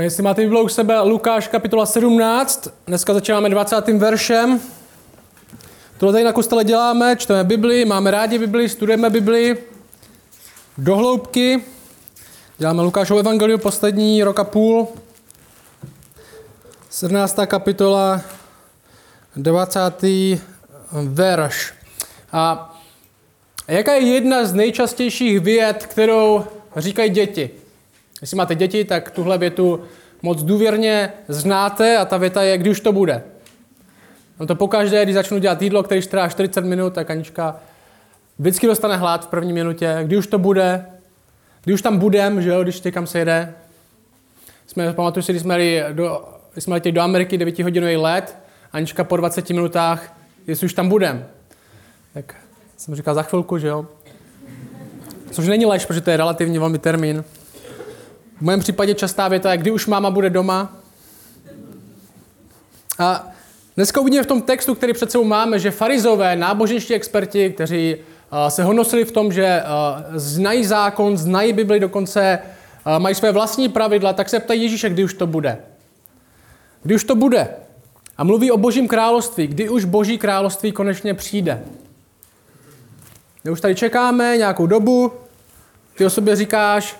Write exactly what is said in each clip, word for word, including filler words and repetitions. Jestli máte Bible u sebe, Lukáš kapitola sedmnáct, dneska začínáme dvacátým veršem. Tohle tady na kostele děláme, čteme Bibli, máme rádi Bibli, studujeme Bibli do hloubky. Děláme Lukášovo evangelium poslední rok a půl. sedmnáctá kapitola, dvacátý verš. A jaká je jedna z nejčastějších vět, kterou říkají děti? Jestli máte děti, tak tuhle větu moc důvěrně znáte a ta věta je, když to bude. No to pokaždé, když začnu dělat jídlo, který trvá čtyřicet minut, tak Anička vždycky dostane hlad v první minutě. Když už to bude, když už tam budem, že jo, když někam se jede. Jsme, pamatuju si, když jsme jeli do, když jsme jeli do Ameriky, devítihodinový let, Anička po dvaceti minutách, jestli už tam budem. Tak jsem říkal za chvilku, že jo. Což není lež, protože to je relativně velmi termín. V mém případě častá věta je, kdy už máma bude doma. A dneska uvidíme v tom textu, který před sebou máme, že farizové, náboženští experti, kteří uh, se honosili v tom, že uh, znají zákon, znají Bibli, dokonce uh, mají své vlastní pravidla, tak se ptají Ježíše, kdy už to bude. Kdy už to bude. A mluví o Božím království, kdy už Boží království konečně přijde. My už tady čekáme nějakou dobu, ty o sobě říkáš,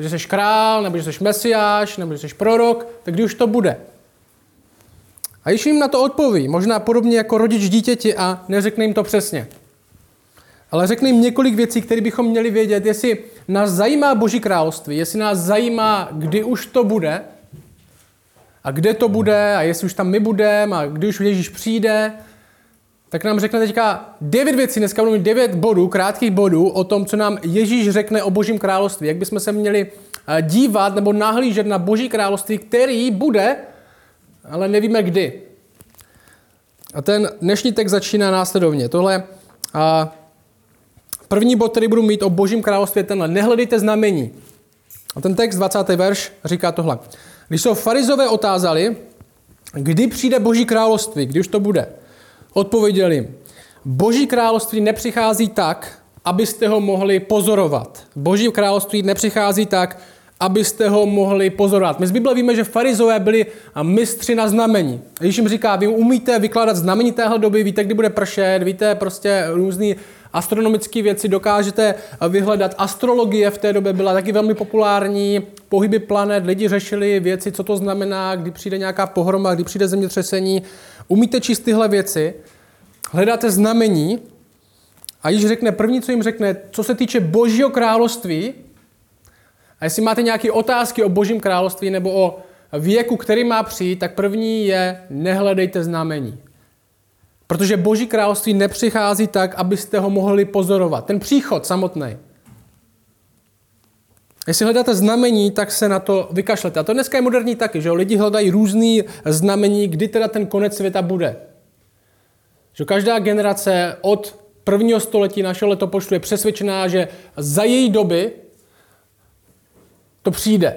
že jsi král, nebo že jsi mesiáš, nebo že jsi prorok, tak kdy už to bude? A Ježíš jim na to odpoví, možná podobně jako rodič dítěti a neřekne jim to přesně. Ale řekne jim několik věcí, které bychom měli vědět, jestli nás zajímá Boží království, jestli nás zajímá, kdy už to bude, a kde to bude, a jestli už tam my budeme, a kdy už Ježíš přijde, tak nám řekne teďka devět věcí, dneska budeme mít devět bodů, krátkých bodů o tom, co nám Ježíš řekne o Božím království. Jak bychom se měli dívat nebo nahlížet na Boží království, který bude, ale nevíme kdy. A ten dnešní text začíná následovně. Tohle a první bod, který budu mít o Božím království, je tenhle. Nehledejte znamení. A ten text, dvacátý verš, říká tohle. Když jsou farizové otázali, kdy přijde Boží království, kdy už to bude, odpověděl jim, Boží království nepřichází tak, abyste ho mohli pozorovat. Boží království nepřichází tak, abyste ho mohli pozorovat. My z Bible víme, že farizové byli mistři na znamení. Ježíš jim říká, vy umíte vykládat znamení téhle doby, víte, kdy bude pršet, víte prostě různé astronomické věci, dokážete vyhledat. Astrologie v té době byla taky velmi populární, pohyby planet, lidi řešili věci, co to znamená, kdy přijde nějaká pohroma, kdy přijde zemětřesení. Umíte číst tyhle věci, hledáte znamení a Ježíš řekne, první, co jim řekne, co se týče Božího království, a jestli máte nějaké otázky o Božím království nebo o věku, který má přijít, tak první je nehledejte znamení. Protože Boží království nepřichází tak, abyste ho mohli pozorovat. Ten příchod samotný. Jestli hledáte znamení, tak se na to vykašlete. A to dneska je moderní taky, že jo? Lidi hledají různý znamení, kdy teda ten konec světa bude. Že každá generace od prvního století našeho letopočtu je přesvědčená, že za její doby to přijde.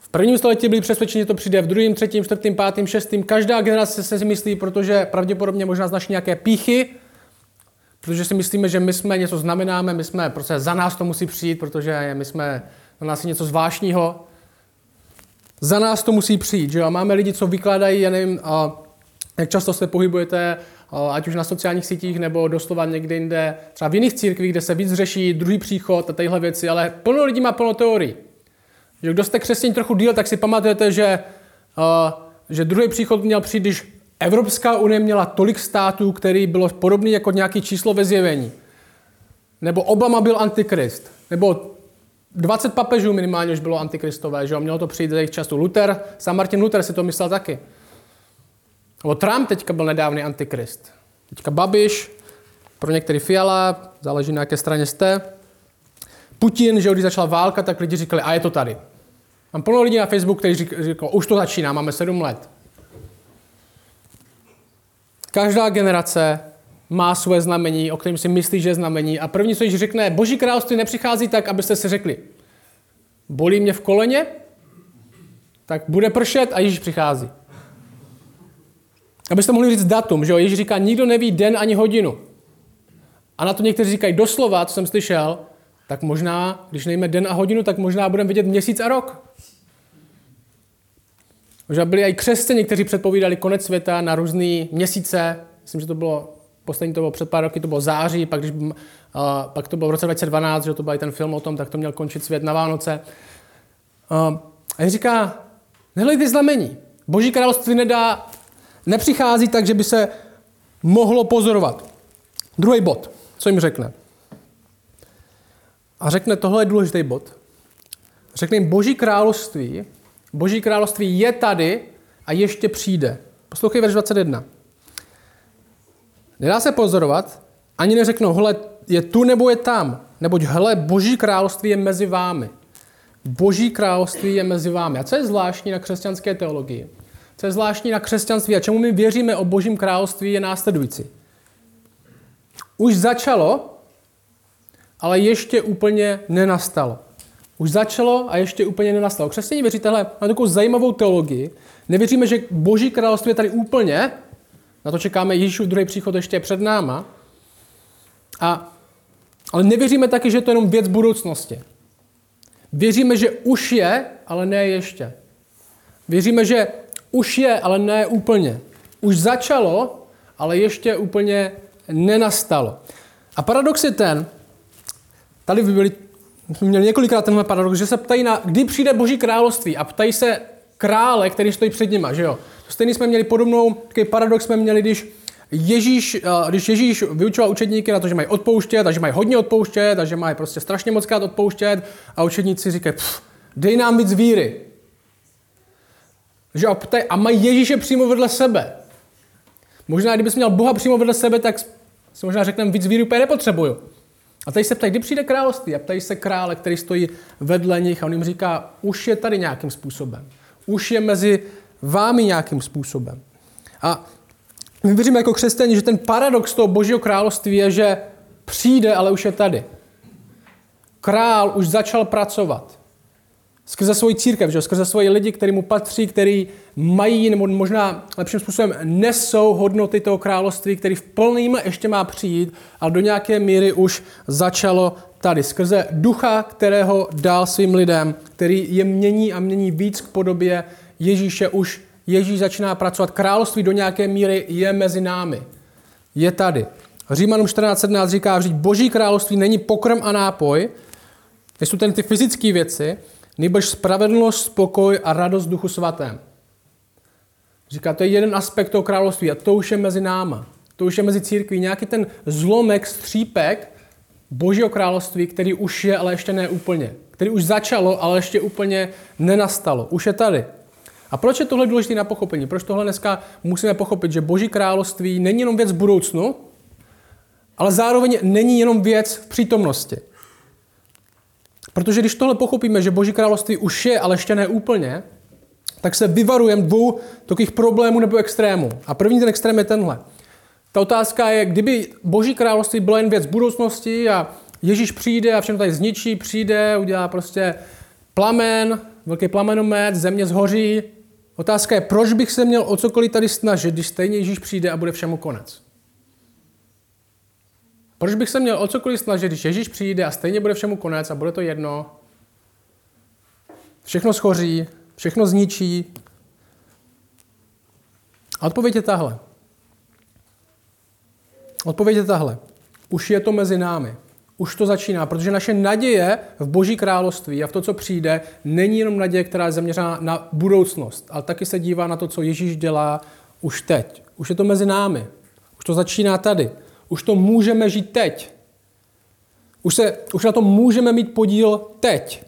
V prvním století byli přesvědčeni, že to přijde, v druhém, třetím, čtvrtém, pátém, šestém. Každá generace se si myslí, protože pravděpodobně možná z naší nějaké pýchy, protože si myslíme, že my jsme něco znamenáme, my jsme, prostě za nás to musí přijít, protože my jsme, na nás je něco zvláštního. Za nás to musí přijít, že? A máme lidi, co vykládají, já nevím, a jak často se pohybujete, ať už na sociálních sítích, nebo doslova někde jinde, třeba v jiných církvích, kde se víc řeší druhý příchod a tyhle věci, ale plno lidí má plno teorií. Že kdo jste křesťaní trochu díl, tak si pamatujete, že, uh, že druhý příchod měl přijít, když Evropská unie měla tolik států, který bylo podobný jako nějaký číslo ve zjevení. Nebo Obama byl antikrist. Nebo dvacet papežů minimálně už bylo antikristové. Že? Mělo to přijít ze jejich času. Luther, sám Martin Luther si to myslel taky. Nebo Trump teďka byl nedávný antikrist. Teďka Babiš, pro některý Fiala, záleží na jaké straně jste. Putin, že když začala válka, tak lidi říkali, a je to tady. Mám plno lidí na Facebooku, kteří říkali, už to začíná, máme sedm let. Každá generace má svoje znamení, o kterém si myslí, že je znamení. A první, co již řekne, Boží království nepřichází tak, abyste si řekli, bolí mě v koleně, tak bude pršet a Ježíš přichází. Abyste mohli říct datum, že jo? Ježíš říká, nikdo neví den ani hodinu. A na to někteří říkají doslova, co jsem slyšel, tak možná, když nejme den a hodinu, tak možná budeme vidět měsíc a rok. Možná byli i křesťané, kteří předpovídali konec světa na různé měsíce. Myslím, že to bylo poslední, to bylo před pár roky, to bylo září, pak, když, uh, pak to bylo v roce dvacet dvanáct, že to byl i ten film o tom, tak to měl končit svět na Vánoce. Uh, a říká, nehledejte znamení. Boží království nedá, nepřichází tak, že by se mohlo pozorovat. Druhý bod, co jim řekne. A řekne, tohle je důležitý bod. Řekne jim, Boží království, Boží království je tady a ještě přijde. Poslouchej verš dvacet jedna. Nedá se pozorovat, ani neřeknou, hele, je tu nebo je tam, neboť hele, Boží království je mezi vámi. Boží království je mezi vámi. A co je zvláštní na křesťanské teologii? Co je zvláštní na křesťanství a čemu my věříme o Božím království je následující. Už začalo, ale ještě úplně nenastalo. Už začalo a ještě úplně nenastalo. Křesťané věří tahle, má takovou zajímavou teologii. Nevěříme, že Boží království je tady úplně. Na to čekáme, Ježíšův druhý příchod ještě je před náma. A, ale nevěříme taky, že je to jenom věc budoucnosti. Věříme, že už je, ale ne ještě. Věříme, že už je, ale ne úplně. Už začalo, ale ještě úplně nenastalo. A paradox je ten, tady by byli, jsme měli několikrát tenhle paradox, že se ptají na, kdy přijde Boží království a ptají se krále, který stojí před nima, že jo. Stejně jsme měli podobnou, takový paradox jsme měli, když Ježíš, když Ježíš vyučoval učedníky na to, že mají odpouštět, a že mají hodně odpouštět, a že mají prostě strašně mockrát odpouštět, a učedníci říkají, pff, dej nám víc víry. Že a, ptají, a mají Ježíše přímo vedle sebe. Možná, kdybys měl Boha přímo vedle sebe, tak si možná řekneme, víc víry úplně nepotřebuju. A tady se ptají, kdy přijde království? A ptají se krále, který stojí vedle nich, a on jim říká, už je tady nějakým způsobem. Už je mezi vámi nějakým způsobem. A my věříme jako křesťané, že ten paradox toho Božího království je, že přijde, ale už je tady. Král už začal pracovat. Skrze svoji církev, že? Skrze svoji lidi, který mu patří, který mají, nebo možná lepším způsobem nesou hodnoty toho království, který v plným ještě má přijít, ale do nějaké míry už začalo tady. Skrze ducha, kterého dal svým lidem, který je mění a mění víc k podobě Ježíše, už Ježíš začíná pracovat. Království do nějaké míry je mezi námi. Je tady. Římanům čtrnáct sedmnáct říká, vždyť Boží království není pokrm a nápoj, nejsou ten ty fyzické věci, nýbrž spravedlnost, spokoj a radost Duchu svatém. Říká, to je jeden aspekt toho království a to už je mezi náma. To už je mezi církví. Nějaký ten zlomek, střípek Božího království, který už je, ale ještě ne úplně. Který už začalo, ale ještě úplně nenastalo. Už je tady. A proč je tohle důležité na pochopení? Proč tohle dneska musíme pochopit, že Boží království není jenom věc v budoucnu, ale zároveň není jenom věc v přítomnosti. Protože když tohle pochopíme, že Boží království už je, ale ještě ne úplně, tak se vyvarujeme dvou takových problémů nebo extrémů. A první ten extrém je tenhle. Ta otázka je, kdyby Boží království byla jen věc v budoucnosti a Ježíš přijde a všechno tady zničí, přijde, udělá prostě plamen, velký plamenomet, země zhoří. Otázka je, proč bych se měl o cokoliv tady snažit, když stejně Ježíš přijde a bude všemu konec? Proč bych se měl o cokoliv snažit, když Ježíš přijde a stejně bude všemu konec a bude to jedno? Všechno schoří, všechno zničí. A odpověď je tahle. Odpověď je tahle. Už je to mezi námi. Už to začíná, protože naše naděje v Boží království a v to, co přijde, není jenom naděje, která je zaměřená na budoucnost, ale taky se dívá na to, co Ježíš dělá už teď. Už je to mezi námi. Už to začíná tady. Už to můžeme žít teď. Už, se, už na to můžeme mít podíl teď.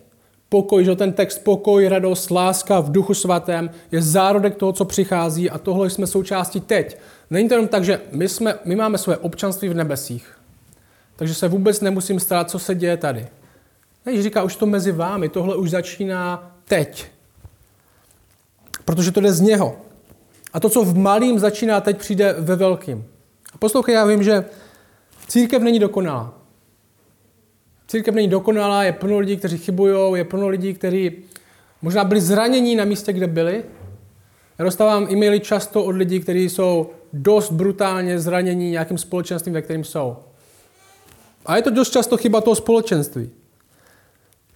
Pokoj, že ten text pokoj, radost, láska v Duchu svatém je zárodek toho, co přichází a tohle jsme součástí teď. Není to jenom tak, že my, jsme, my máme své občanství v nebesích. Takže se vůbec nemusím starat, co se děje tady. Ježíš říká, už to mezi vámi, tohle už začíná teď. Protože to jde z něho. A to, co v malým začíná teď, přijde ve velkým. A poslouchej, já vím, že církev není dokonalá. Církev není dokonalá, je plno lidí, kteří chybujou, je plno lidí, kteří možná byli zranění na místě, kde byli. Já dostávám e-maily často od lidí, kteří jsou dost brutálně zranění nějakým společenstvím, ve kterým jsou. A je to dost často chyba toho společenství.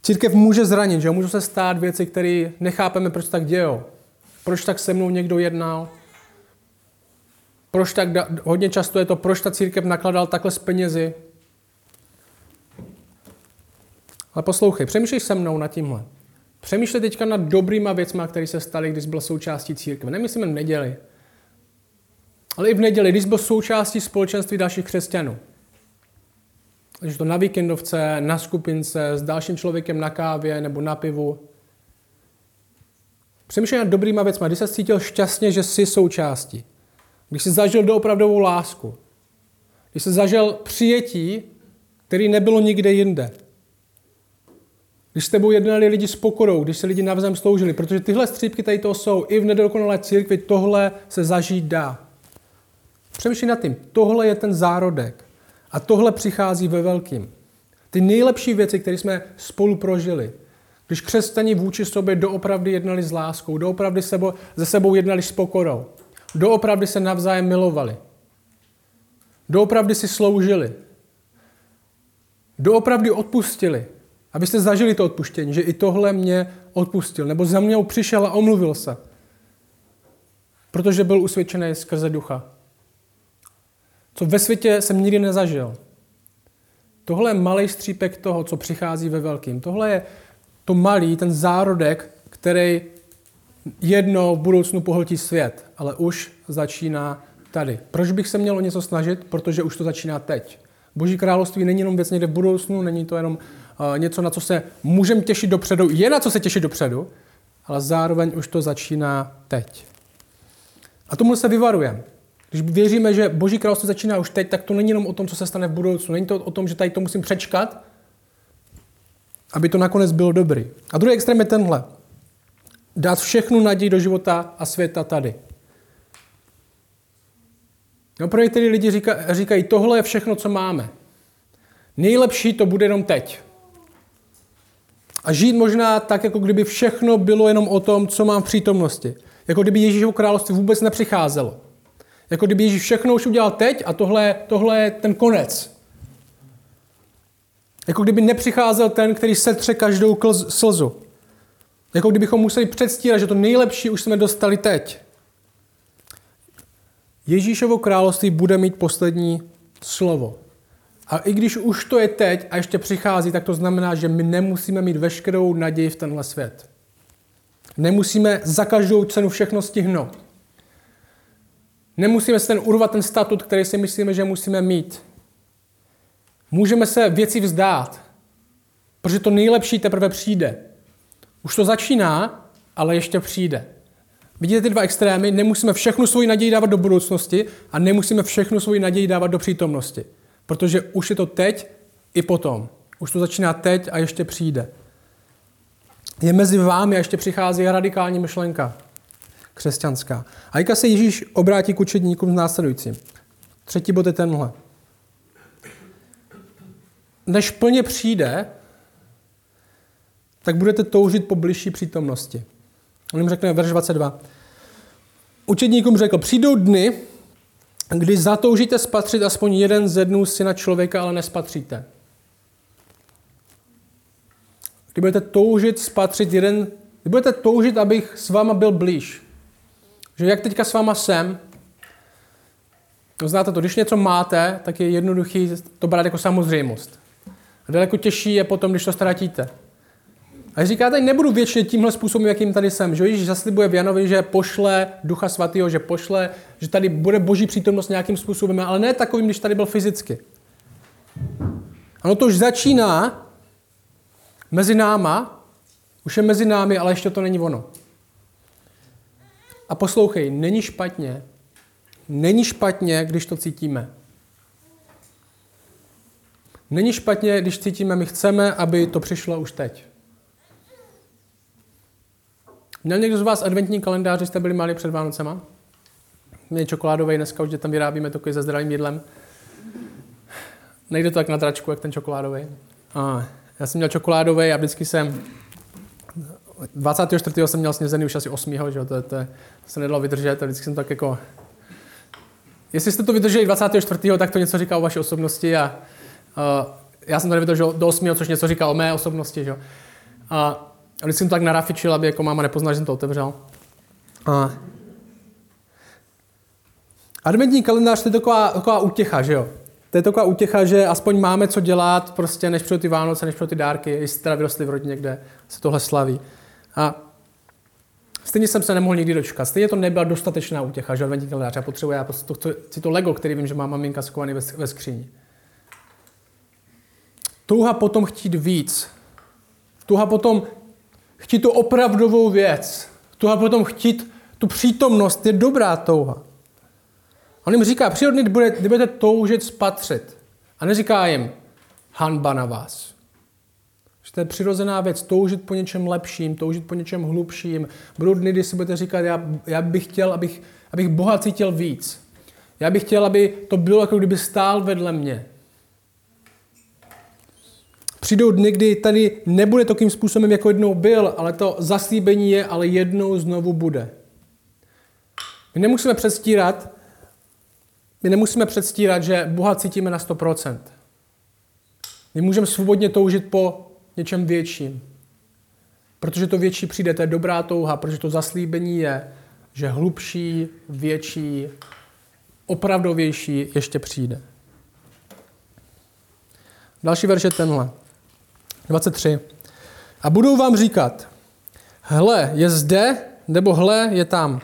Církev může zranit, že jo? Můžou se stát věci, které nechápeme, proč tak dějou. Proč tak se mnou někdo jednal? Proč tak da- hodně často je to, proč ta církev nakladal takhle s penězi? Ale poslouchej, přemýšlej se mnou nad tímhle. Přemýšlej teďka nad dobrýma věcma, které se staly, když jsi byl součástí církve. Nemyslím jen v neděli. Ale i v neděli, když jsi byl součástí společenství dalších křesťanů. Takže to na víkendovce, na skupince, s dalším člověkem na kávě nebo na pivu. Přemýšlej nad dobrýma věcma, když jsi cítil šťastně, že jsi součástí. Když jsi zažil doopravdovou lásku. Když jsi zažil přijetí, který nebylo nikde jinde. Když s tebou jednali lidi s pokorou, když se lidi navzájem sloužili, protože tyhle střípky tady toho jsou, i v nedokonalé církvi tohle se zažít dá. Přemýšlej nad tím, tohle je ten zárodek a tohle přichází ve velkým. Ty nejlepší věci, které jsme spolu prožili, když křesťani vůči sobě doopravdy jednali s láskou, doopravdy sebo, ze sebou jednali s pokorou, doopravdy se navzájem milovali, doopravdy si sloužili, doopravdy odpustili, abyste zažili to odpuštění, že i tohle mě odpustil, nebo za mnou přišel a omluvil se, protože byl usvědčený skrze ducha. Co ve světě jsem nikdy nezažil. Tohle je malý střípek toho, co přichází ve velkým. Tohle je to malý, ten zárodek, který jednou v budoucnu pohltí svět, ale už začíná tady. Proč bych se měl o něco snažit? Protože už to začíná teď. Boží království není jenom věc někde v budoucnu, není to jenom uh, něco, na co se můžeme těšit dopředu, je na co se těšit dopředu, ale zároveň už to začíná teď. A tomu se vyvarujeme. Když věříme, že Boží království začíná už teď, tak to není jenom o tom, co se stane v budoucnu. Není to o tom, že tady to musím přečkat, aby to nakonec bylo dobrý. A druhý extrém je tenhle. Dát všechnu naději do života a světa tady. No, pro některé lidi říka, říkají, tohle je všechno, co máme. Nejlepší to bude jenom teď. A žít možná tak, jako kdyby všechno bylo jenom o tom, co mám v přítomnosti. Jako kdyby Ježíšovo království vůbec nepřicházelo. Jako kdyby Ježíš všechno už udělal teď a tohle, tohle je ten konec. Jako kdyby nepřicházel ten, který setře každou klz, slzu. Jako kdybychom museli předstírat, že to nejlepší už jsme dostali teď. Ježíšovo království bude mít poslední slovo. A i když už to je teď a ještě přichází, tak to znamená, že my nemusíme mít veškerou naději v tenhle svět. Nemusíme za každou cenu všechno stihnout. Nemusíme se ten urvat ten statut, který si myslíme, že musíme mít. Můžeme se věci vzdát, protože to nejlepší teprve přijde. Už to začíná, ale ještě přijde. Vidíte ty dva extrémy? Nemusíme všechnu svoji naději dávat do budoucnosti a nemusíme všechnu svoji naději dávat do přítomnosti. Protože už je to teď i potom. Už to začíná teď a ještě přijde. Je mezi vámi a ještě přichází radikální myšlenka křesťanská. A jak se Ježíš obrátí k učedníkům s následujícím. Třetí bod je tenhle. Než plně přijde, tak budete toužit po blížší přítomnosti. On jim řekne verš dvacet dva. Učedníkům řekl, přijdou dny, kdy zatoužíte spatřit aspoň jeden ze dnů syna člověka, ale nespatříte. Kdy budete toužit spatřit jeden, kdy budete toužit, abych s váma byl blíž. Že jak teďka s váma jsem, no znáte to, když něco máte, tak je jednoduchý to brát jako samozřejmost. A daleko těžší je potom, když to ztratíte. A říkáte, nebudu věčně tímhle způsobem, jakým tady jsem. Že Ježíš zaslibuje v Janovi, že pošle Ducha Svatého, že pošle, že tady bude Boží přítomnost nějakým způsobem, ale ne takovým, když tady byl fyzicky. Ano, to už začíná mezi náma, už je mezi námi, ale ještě to není ono. A poslouchej, není špatně, není špatně, když to cítíme. Není špatně, když cítíme, my chceme, aby to přišlo už teď. Měl někdo z vás adventní kalendáři, jste byli malí před Vánocema? Je čokoládový dneska, už tam vyrábíme takový se zdravým jídlem. Nejde to tak na dračku, jak ten čokoládový. A já jsem měl čokoládový a vždycky jsem... dvacátého čtvrtého jsem měl snězený už asi osmého Že? To, to, to se nedalo vydržet a vždycky jsem tak jako... Jestli jste to vydrželi dvacátého čtvrtého tak to něco říká o vaší osobnosti a... a já jsem tady vydržel do osmého což něco říká o mé osobnosti, že? A... A když jsem to tak narafičil, aby jako máma nepoznala, že jsem to otevřel. A adventní kalendář, to je taková, taková útěcha, že jo? To je taková útěcha, že aspoň máme co dělat, prostě než přijde ty Vánoce, než přijde ty dárky, jestli teda vyrostly v rodině, kde se tohle slaví. A stejně jsem se nemohl nikdy dočkat. Stejně to nebyla dostatečná útěcha, že adventní kalendář. Já potřebuji, já prostě to chci, chci to Lego, který vím, že má maminka schovaný ve, ve skříni. Touha potom chtít víc. Touha potom chtít tu opravdovou věc. Touha potom chtít tu přítomnost. Je dobrá touha. On jim říká, přírodně bude, budete toužit spatřit. A neříká jim, hanba na vás. Že to je přirozená věc, toužit po něčem lepším, toužit po něčem hlubším. Budou dny, kdy si budete říkat, já, já bych chtěl, abych, abych Boha cítil víc. Já bych chtěl, aby to bylo, jako kdyby stál vedle mě. Přijdou dny, kdy tady nebude takým způsobem, jako jednou byl, ale to zaslíbení je, ale jednou znovu bude. My nemusíme předstírat, My nemusíme předstírat, že Boha cítíme na sto procent. My můžeme svobodně toužit po něčem větším. Protože to větší přijde, to je dobrá touha, protože to zaslíbení je, že hlubší, větší, opravdovější ještě přijde. Další verš je tenhle. dvacet tři. A budou vám říkat, hle, je zde, nebo hle, je tam.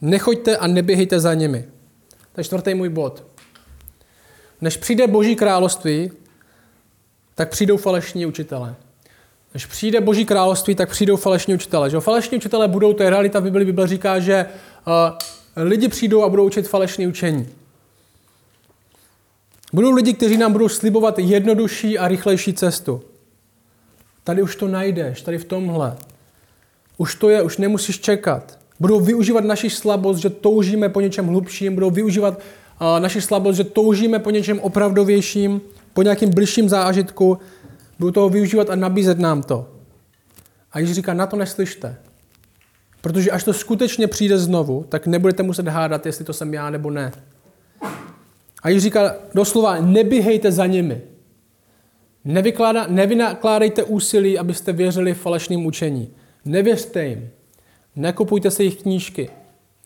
Nechoďte a neběhejte za nimi. To je čtvrtý můj bod. Než přijde Boží království, tak přijdou falešní učitelé. Než přijde Boží království, tak přijdou falešní učitelé. Že? Falešní učitelé budou, to je realita v Bibli. Bible říká, že uh, lidi přijdou a budou učit falešné učení. Budou lidi, kteří nám budou slibovat jednodušší a rychlejší cestu. Tady už to najdeš, tady v tomhle. Už to je, už nemusíš čekat. Budou využívat naši slabost, že toužíme po něčem hlubším, budou využívat uh, naši slabost, že toužíme po něčem opravdovějším, po nějakým bližším zážitku, budou toho využívat a nabízet nám to. A Ježíš říká, na to neslyšte. Protože až to skutečně přijde znovu, tak nebudete muset hádat, jestli to jsem já nebo ne. A Ježíš říká doslova, neběhejte za nimi. Nevykládá, nevynakládejte úsilí, abyste věřili falešným učení. Nevěřte jim. Nekupujte se jejich knížky,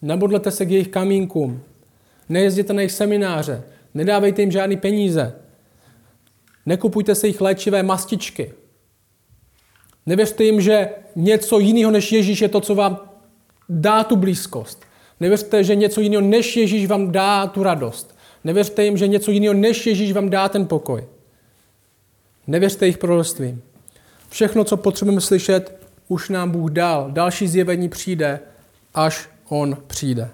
nebodlete se k jejich kamínkům, nejezděte na jejich semináře, nedávejte jim žádný peníze, nekupujte se jejich léčivé mastičky. Nevěřte jim, že něco jiného než Ježíš je to, co vám dá tu blízkost. Nevěřte, že něco jiného než Ježíš vám dá tu radost. Nevěřte jim, že něco jiného než Ježíš vám dá ten pokoj. Nevěřte jejich proroctvím. Všechno, co potřebujeme slyšet, už nám Bůh dal. Další zjevení přijde, až on přijde.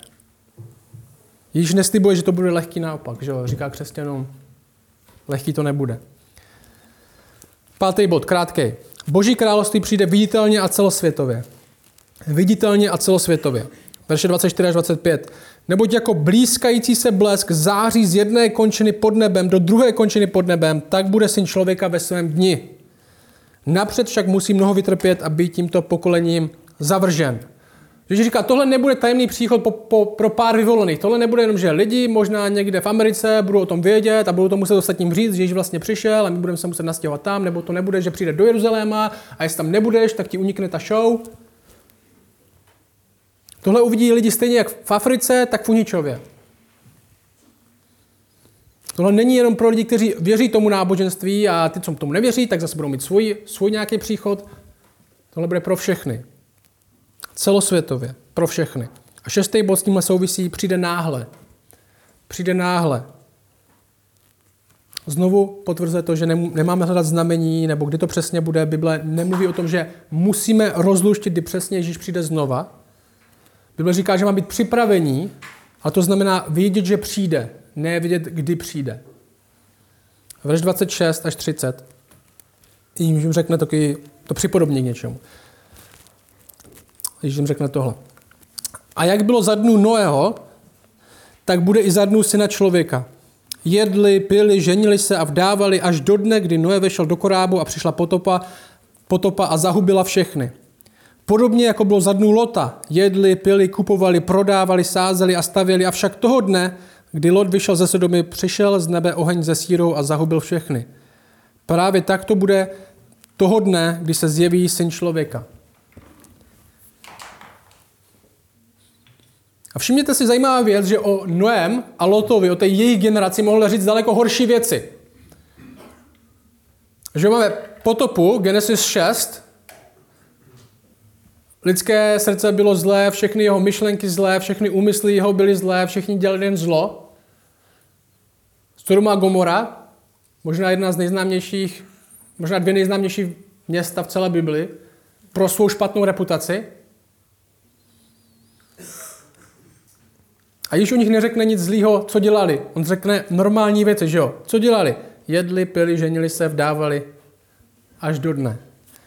Ježíš neslibuje, že to bude lehký, naopak, že jo? Říká křesťanům, lehký to nebude. Pátý bod, krátkej. Boží království přijde viditelně a celosvětově. Viditelně a celosvětově. Verše dvacet čtyři až dvacet pět. Neboť jako blízkající se blesk září z jedné končiny pod nebem do druhé končiny pod nebem, tak bude syn člověka ve svém dni. Napřed však musí mnoho vytrpět a být tímto pokolením zavržen. Ježíš říká, tohle nebude tajemný příchod po, po, pro pár vyvolených. Tohle nebude jenom, že lidi možná někde v Americe budou o tom vědět a budou to muset ostatním říct, že Ježíš vlastně přišel a my budeme se muset nastěhovat tam, nebo to nebude, že přijde do Jeruzaléma a jestli tam nebudeš, tak ti unikne ta show. Tohle uvidí lidi stejně jak v Africe, tak v Uničově. Tohle není jenom pro lidi, kteří věří tomu náboženství a ty, co tomu nevěří, tak zase budou mít svůj, svůj nějaký příchod. Tohle bude pro všechny. Celosvětově. Pro všechny. A šestý bod s tímhle souvisí. Přijde náhle. Přijde náhle. Znovu potvrzuje to, že nemáme hledat znamení, nebo kdy to přesně bude. Bible nemluví o tom, že musíme rozluštit, kdy přesně Ježíš přijde znova. Bible říká, že má být připravení, a to znamená vědět, že přijde. Ne vidět, kdy přijde. Verš dvacet šest až třicet. Ježíš jim řekne taky, to připodobně k něčemu. Ježíš jim řekne tohle. A jak bylo za dnů Noého, tak bude i za dnů syna člověka. Jedli, pili, ženili se a vdávali až do dne, kdy Noé vešel do korábu a přišla potopa, potopa a zahubila všechny. Podobně jako bylo za dnů Lota. Jedli, pili, kupovali, prodávali, sázeli a stavěli, avšak toho dne, kdy Lot vyšel ze Sodomy, přišel z nebe oheň ze sírou a zahubil všechny. Právě tak to bude toho dne, kdy se zjeví syn člověka. A všimněte si zajímavá věc, že o Noém a Lotovi, o té jejich generaci, mohla říct daleko horší věci. Že máme potopu, Genesis šest, lidské srdce bylo zlé, všechny jeho myšlenky zlé, všechny úmysly jeho byly zlé, všichni dělali jen zlo. Sodoma a Gomora, možná jedna z nejznámějších, možná dvě nejznámější města v celé Bibli, pro svou špatnou reputaci. A Ježíš o nich neřekne nic zlýho, co dělali. On řekne normální věci, že jo? Co dělali? Jedli, pili, ženili se, vdávali až do dne.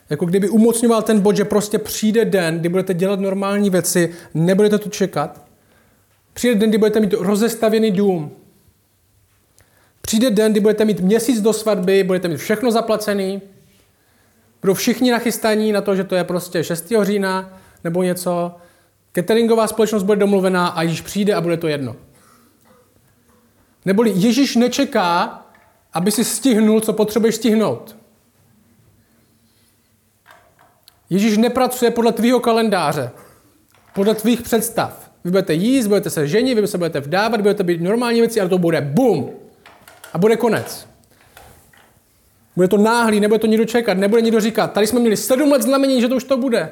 Jako kdyby umocňoval ten bod, že prostě přijde den, kdy budete dělat normální věci, nebudete tu čekat. Přijde den, kdy budete mít rozestavěný dům. Přijde den, kdy budete mít měsíc do svatby, budete mít všechno zaplacený. Budou všichni nachystaní na to, že to je prostě šestého října nebo něco. Cateringová společnost bude domluvená a Ježíš přijde a bude to jedno. Neboli Ježíš nečeká, aby si stihnul, co potřebuješ stihnout. Ježíš nepracuje podle tvýho kalendáře, podle tvých představ. Vy budete jíst, budete se ženit, vy se budete vdávat, budete být normální věci, ale to bude bum a bude konec. Bude to náhlý, nebude to nikdo čekat, nebude nikdo říkat. Tady jsme měli sedm let znamení, že to už to bude.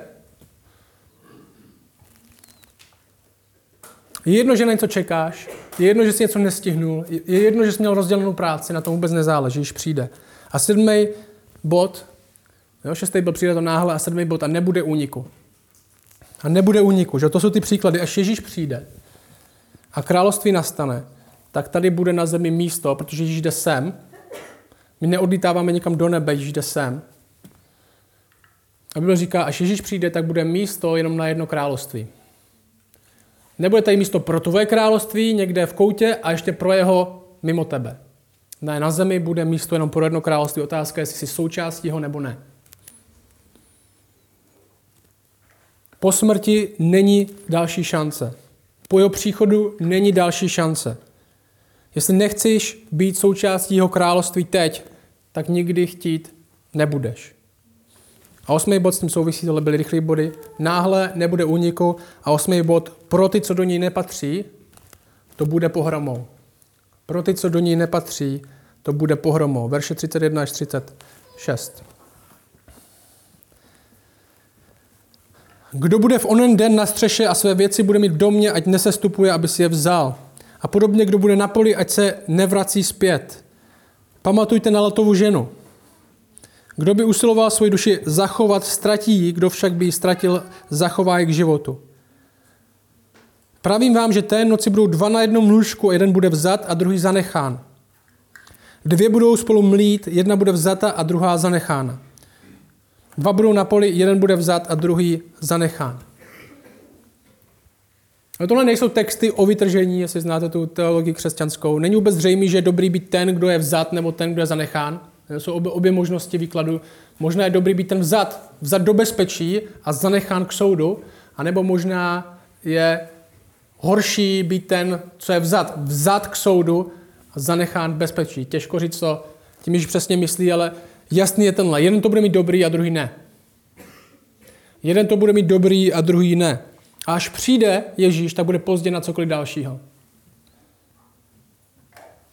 Je jedno, že na něco čekáš, je jedno, že jsi něco nestihnul, je jedno, že jsi měl rozdělenou práci, na tom vůbec nezáleží, když přijde. A sedmý bod, jo, šestý bod přijde to náhle a sedmý bod a nebude úniku. A nebude úniku, že to jsou ty příklady, až Ježíš přijde a království nastane, tak tady bude na zemi místo, protože Ježíš jde sem. My neodlítáváme nikam do nebe, Ježíš jde sem. A Bible říká, až Ježíš přijde, tak bude místo jenom na jedno království. Nebude tady místo pro tvoje království někde v koutě a ještě pro jeho mimo tebe. Ne, na zemi bude místo jenom pro jedno království. Otázka je, jestli jsi součástí ho nebo ne. Po smrti není další šance. Po jeho příchodu není další šance. Jestli nechceš být součástí jeho království teď, tak nikdy chtít nebudeš. A osmý bod s tím souvisí, tohle byly rychlé body. Náhle nebude úniku. A osmý bod, pro ty, co do ní nepatří, to bude pohromou. Pro ty, co do ní nepatří, to bude pohromou. Verše třicet jedna až třicet šest. Kdo bude v onen den na střeše a své věci bude mít v domě, ať nesestupuje, aby si je vzal. A podobně, kdo bude na poli, ať se nevrací zpět. Pamatujte na Lotovu ženu. Kdo by usiloval svoji duši zachovat, ztratí ji, kdo však by ji ztratil, zachová ji k životu. Pravím vám, že té noci budou dva na jednom lůžku, jeden bude vzat a druhý zanechán. Dvě budou spolu mlít, jedna bude vzata a druhá zanechána. Dva budou na poli, jeden bude vzat a druhý zanechán. No tohle nejsou texty o vytržení, jestli znáte tu teologii křesťanskou. Není vůbec zřejmé, že je dobrý být ten, kdo je vzat, nebo ten, kdo je zanechán. Jsou obě, obě možnosti výkladu. Možná je dobrý být ten vzat, vzat do bezpečí a zanechán k soudu, anebo možná je horší být ten, co je vzat, vzat k soudu a zanechán bezpečí. Těžko říct, co tím již přesně myslí, ale jasný je tenhle. Jeden to bude mít dobrý a druhý ne. Jeden to bude mít dobrý a druhý ne. A až přijde Ježíš, tak bude pozdě na cokoliv dalšího.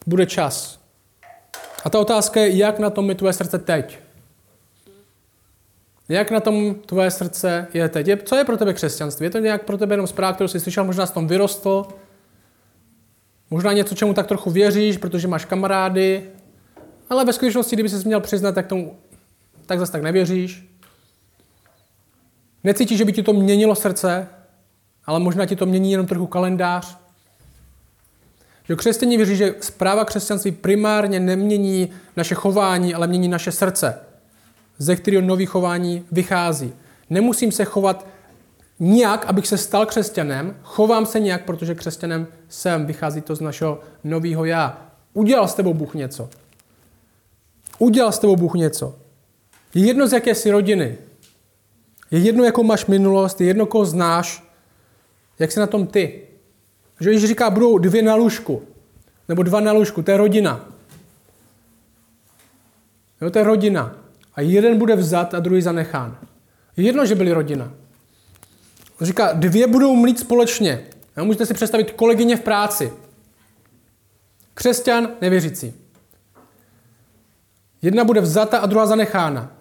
Bude čas. A ta otázka je, jak na tom je tvoje srdce teď? Jak na tom tvoje srdce je teď? Je, co je pro tebe křesťanství? Je to nějak pro tebe jenom zpráva, kterou jsi slyšel, možná jsi tom vyrostl? Možná něco, čemu tak trochu věříš, protože máš kamarády? Ale ve skutečnosti, kdyby ses měl přiznat, tak tomu tak zase tak nevěříš. Necítíš, že by ti to měnilo srdce, ale možná ti to mění jenom trochu kalendář. Že křesťané věří, že zpráva křesťanství primárně nemění naše chování, ale mění naše srdce, ze kterého nový chování vychází. Nemusím se chovat nějak, abych se stal křesťanem, chovám se nějak, protože křesťanem jsem, vychází to z našeho nového já. Udělal s tebou Bůh něco. Udělal s tebou Bůh něco. Je jedno, z jaké jsi rodiny. Je jedno, jakou máš minulost, je jedno, koho znáš, jak jsi na tom ty. Že Ježíš říká, budou dvě na lůžku, nebo dva na lůžku, to je rodina. Jo, to je rodina. A jeden bude vzat a druhý zanechán. Je jedno, že byli rodina. On říká, dvě budou mlít společně, No, můžete si představit kolegyně v práci. Křesťan, nevěřící. Jedna bude vzata a druhá zanechána.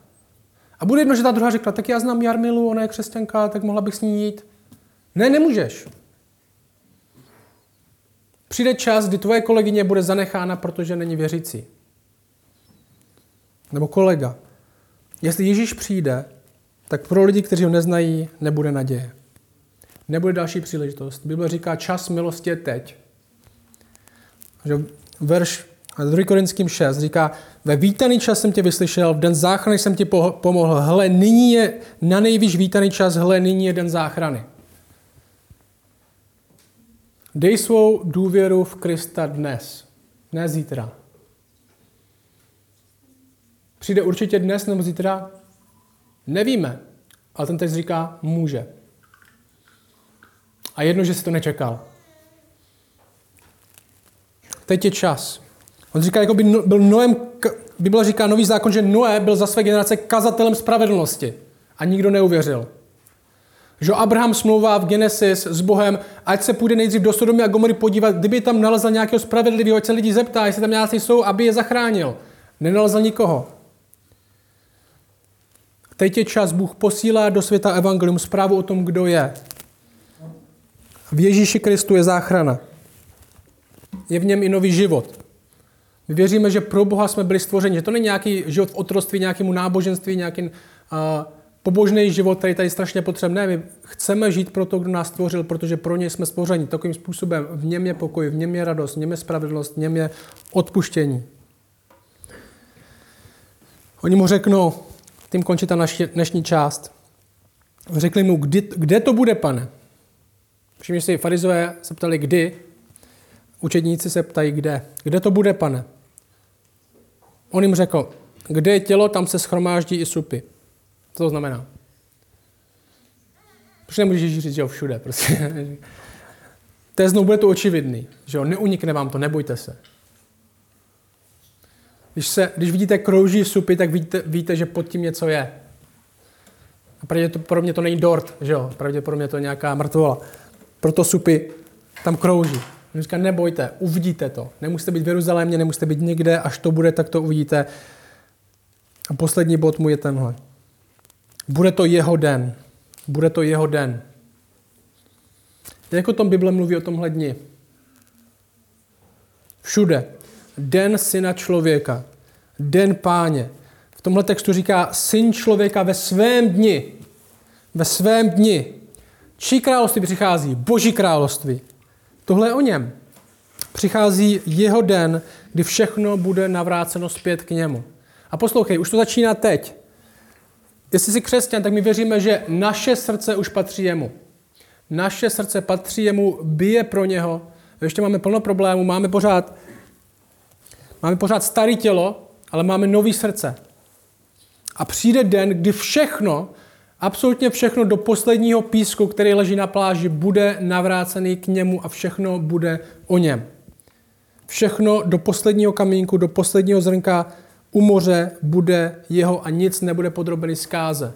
A bude jedno, že ta druhá řekla, tak já znám Jarmilu, ona je křesťanka, tak mohla bych s ní jít. Ne, nemůžeš. Přijde čas, kdy tvoje kolegyně bude zanechána, protože není věřící. Nebo kolega. Jestli Ježíš přijde, tak pro lidi, kteří ho neznají, nebude naděje. Nebude další příležitost. Bible říká, čas milosti je teď. Verš druhý. Korinským šest říká, ve vítaný čas jsem tě vyslyšel, v den záchrany jsem ti pomohl. Hle, nyní je na nejvýš vítaný čas, hle, nyní je den záchrany. Dej svou důvěru v Krista dnes, ne zítra. Přijde určitě dnes nebo zítra? Nevíme, ale ten text říká může. A jedno, že si to nečekal. Teď je čas. On říká, jako by byl Noém, Bible říká nový zákon, že Noé byl za své generace kazatelem spravedlnosti a nikdo neuvěřil. Že Abraham smlouvá v Genesis s Bohem, ať se půjde nejdřív do Sodomy a Gomory podívat, kdyby tam nalezl nějakého spravedlivého, ať se lidi zeptá, jestli tam nějaký jsou, aby je zachránil. Nenalezl nikoho. Teď je čas, Bůh posílá do světa evangelium, zprávu o tom, kdo je. V Ježíši Kristu je záchrana. Je v něm i nový život. My věříme, že pro Boha jsme byli stvořeni. Že to není nějaký život v otroctví, nějakému náboženství, nějaký uh, pobožný život, který tady je strašně potřebný. My chceme žít pro to, kdo nás stvořil, protože pro něj jsme stvořeni. Takovým způsobem v něm je pokoj, v něm je radost, v něm je spravedlnost, v něm je odpuštění. Oni mu řeknou, tím končí ta naši, dnešní část. Řekli mu, kdy, kde to bude, pane? Všimně si farizové se ptali, kdy. Učedníci se ptají, kde. Kde to bude, pane? On jim řekl, kde je tělo, tam se shromáždí i supy. Co to znamená? Proč nemůžeš říct, že jo, všude? Prostě. To je znovu, bude to očividný. Že jo, neunikne vám to, nebojte se. Když, se, když vidíte krouží supy, tak víte, víte, že pod tím něco je. A pravděpodobně to není dort, že jo? Pravděpodobně to je nějaká mrtvola. Proto supy tam krouží. On říká, nebojte, uvidíte to. Nemusíte být v Jeruzalémě, nemusíte být nikde, až to bude, tak to uvidíte. A poslední bod mu je tenhle. Bude to jeho den. Bude to jeho den. Jak o tom Bible mluví o tomhle dni? Všude. Den syna člověka. Den páně. V tomhle textu říká syn člověka ve svém dni. Ve svém dni. Čí království přichází? Boží království. Tohle je o něm. Přichází jeho den, kdy všechno bude navráceno zpět k němu. A poslouchej, už to začíná teď. Jestli jsi křesťan, tak my věříme, že naše srdce už patří jemu. Naše srdce patří jemu, bije pro něho. Ještě máme plno problémů, máme pořád, máme pořád staré tělo, ale máme nový srdce. A přijde den, kdy všechno, absolutně všechno do posledního písku, který leží na pláži, bude navrácený k němu a všechno bude o něm. Všechno do posledního kamínku, do posledního zrnka u moře bude jeho a nic nebude podrobený zkáze.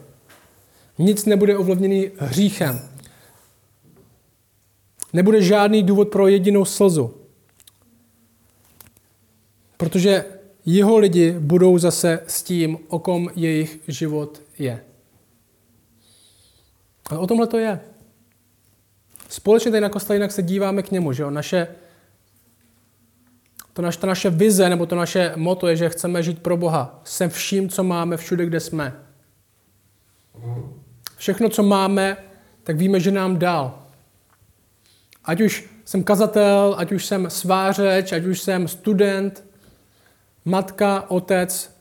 Nic nebude ovlivněný hříchem. Nebude žádný důvod pro jedinou slzu. Protože jeho lidi budou zase s tím, o kom jejich život je. Ale o tomhle to je. Společně tady na Kostalinách se díváme k němu, že jo? Naše, to naš, ta naše vize, nebo to naše motto je, že chceme žít pro Boha. Se vším, co máme, všude, kde jsme. Všechno, co máme, tak víme, že nám dal. Ať už jsem kazatel, ať už jsem svářeč, ať už jsem student, matka, otec,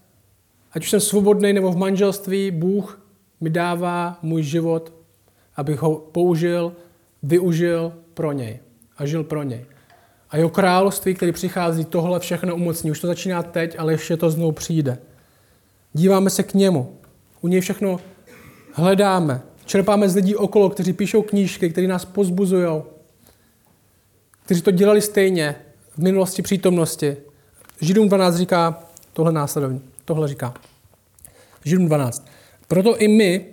ať už jsem svobodný nebo v manželství, Bůh mi dává můj život, abych ho použil, využil pro něj a žil pro něj. A jeho království, který přichází, tohle všechno umocní. Už to začíná teď, ale ještě to znovu přijde. Díváme se k němu. U něj všechno hledáme. Čerpáme z lidí okolo, kteří píšou knížky, kteří nás pozbuzují, kteří to dělali stejně v minulosti, přítomnosti. Židům dvanáct říká tohle následovně. Tohle říká. Židům dvanáct. Proto i my,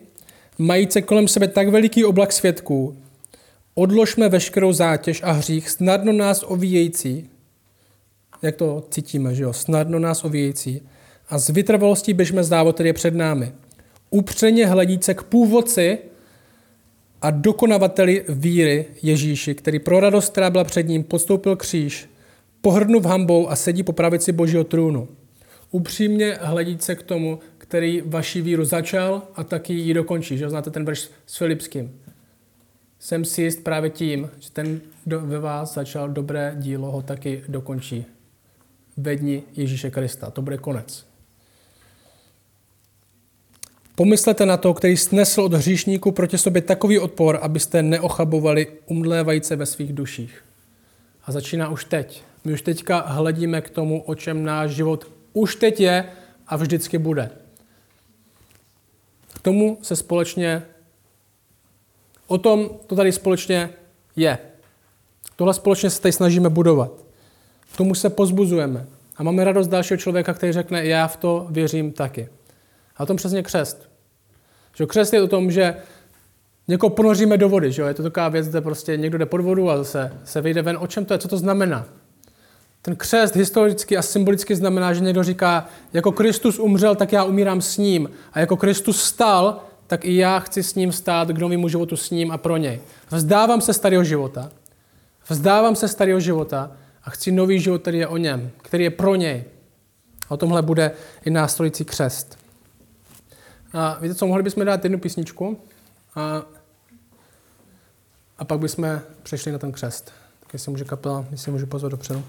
majíce kolem sebe tak veliký oblak svědků, Odložme veškerou zátěž a hřích, snadno nás ovíjející, jak to cítíme, že jo, snadno nás ovíjející, a z vytrvalostí běžme závod, který je před námi. Upřeně hledíce k původci a dokonavateli víry Ježíši, který pro radost, která byla před ním, podstoupil kříž, pohrnuv hambou a sedí po pravici Božího trůnu. Upřímně hledíce k tomu, který vaši víru začal a taky ji dokončí. Že? Znáte ten verš s Filipským. Jsem si jist právě tím, že ten kdo ve vás začal dobré dílo, ho taky dokončí. Ve dni Ježíše Krista. To bude konec. Pomyslete na to, který snesl od hříšníků proti sobě takový odpor, abyste neochabovali umdlévajíce ve svých duších. A začíná už teď. My už teďka hledíme k tomu, o čem náš život už teď je a vždycky bude. K tomu se společně O tom to tady společně je. Tohle společně se tady snažíme budovat. K tomu se pozbuzujeme. A máme radost dalšího člověka, který řekne, já v to věřím taky. A o tom přesně křest. Že křest je o tom, že někoho ponoříme do vody. Že je to taková věc, kde prostě někdo jde pod vodu a zase se vyjde ven. O čem to je? Co to znamená? Ten křest historicky a symbolicky znamená, že někdo říká, jako Kristus umřel, tak já umírám s ním. A jako Kristus vstal, tak i já chci s ním stát k novému životu s ním a pro něj. Vzdávám se starého života. Vzdávám se starého života a chci nový život, který je o něm, který je pro něj. A o tomhle bude i následující křest. A víte co, mohli bychom dát jednu písničku a, a pak bychom přešli na ten křest. Tak jestli může kapela, jestli můžu pozvat dopředu.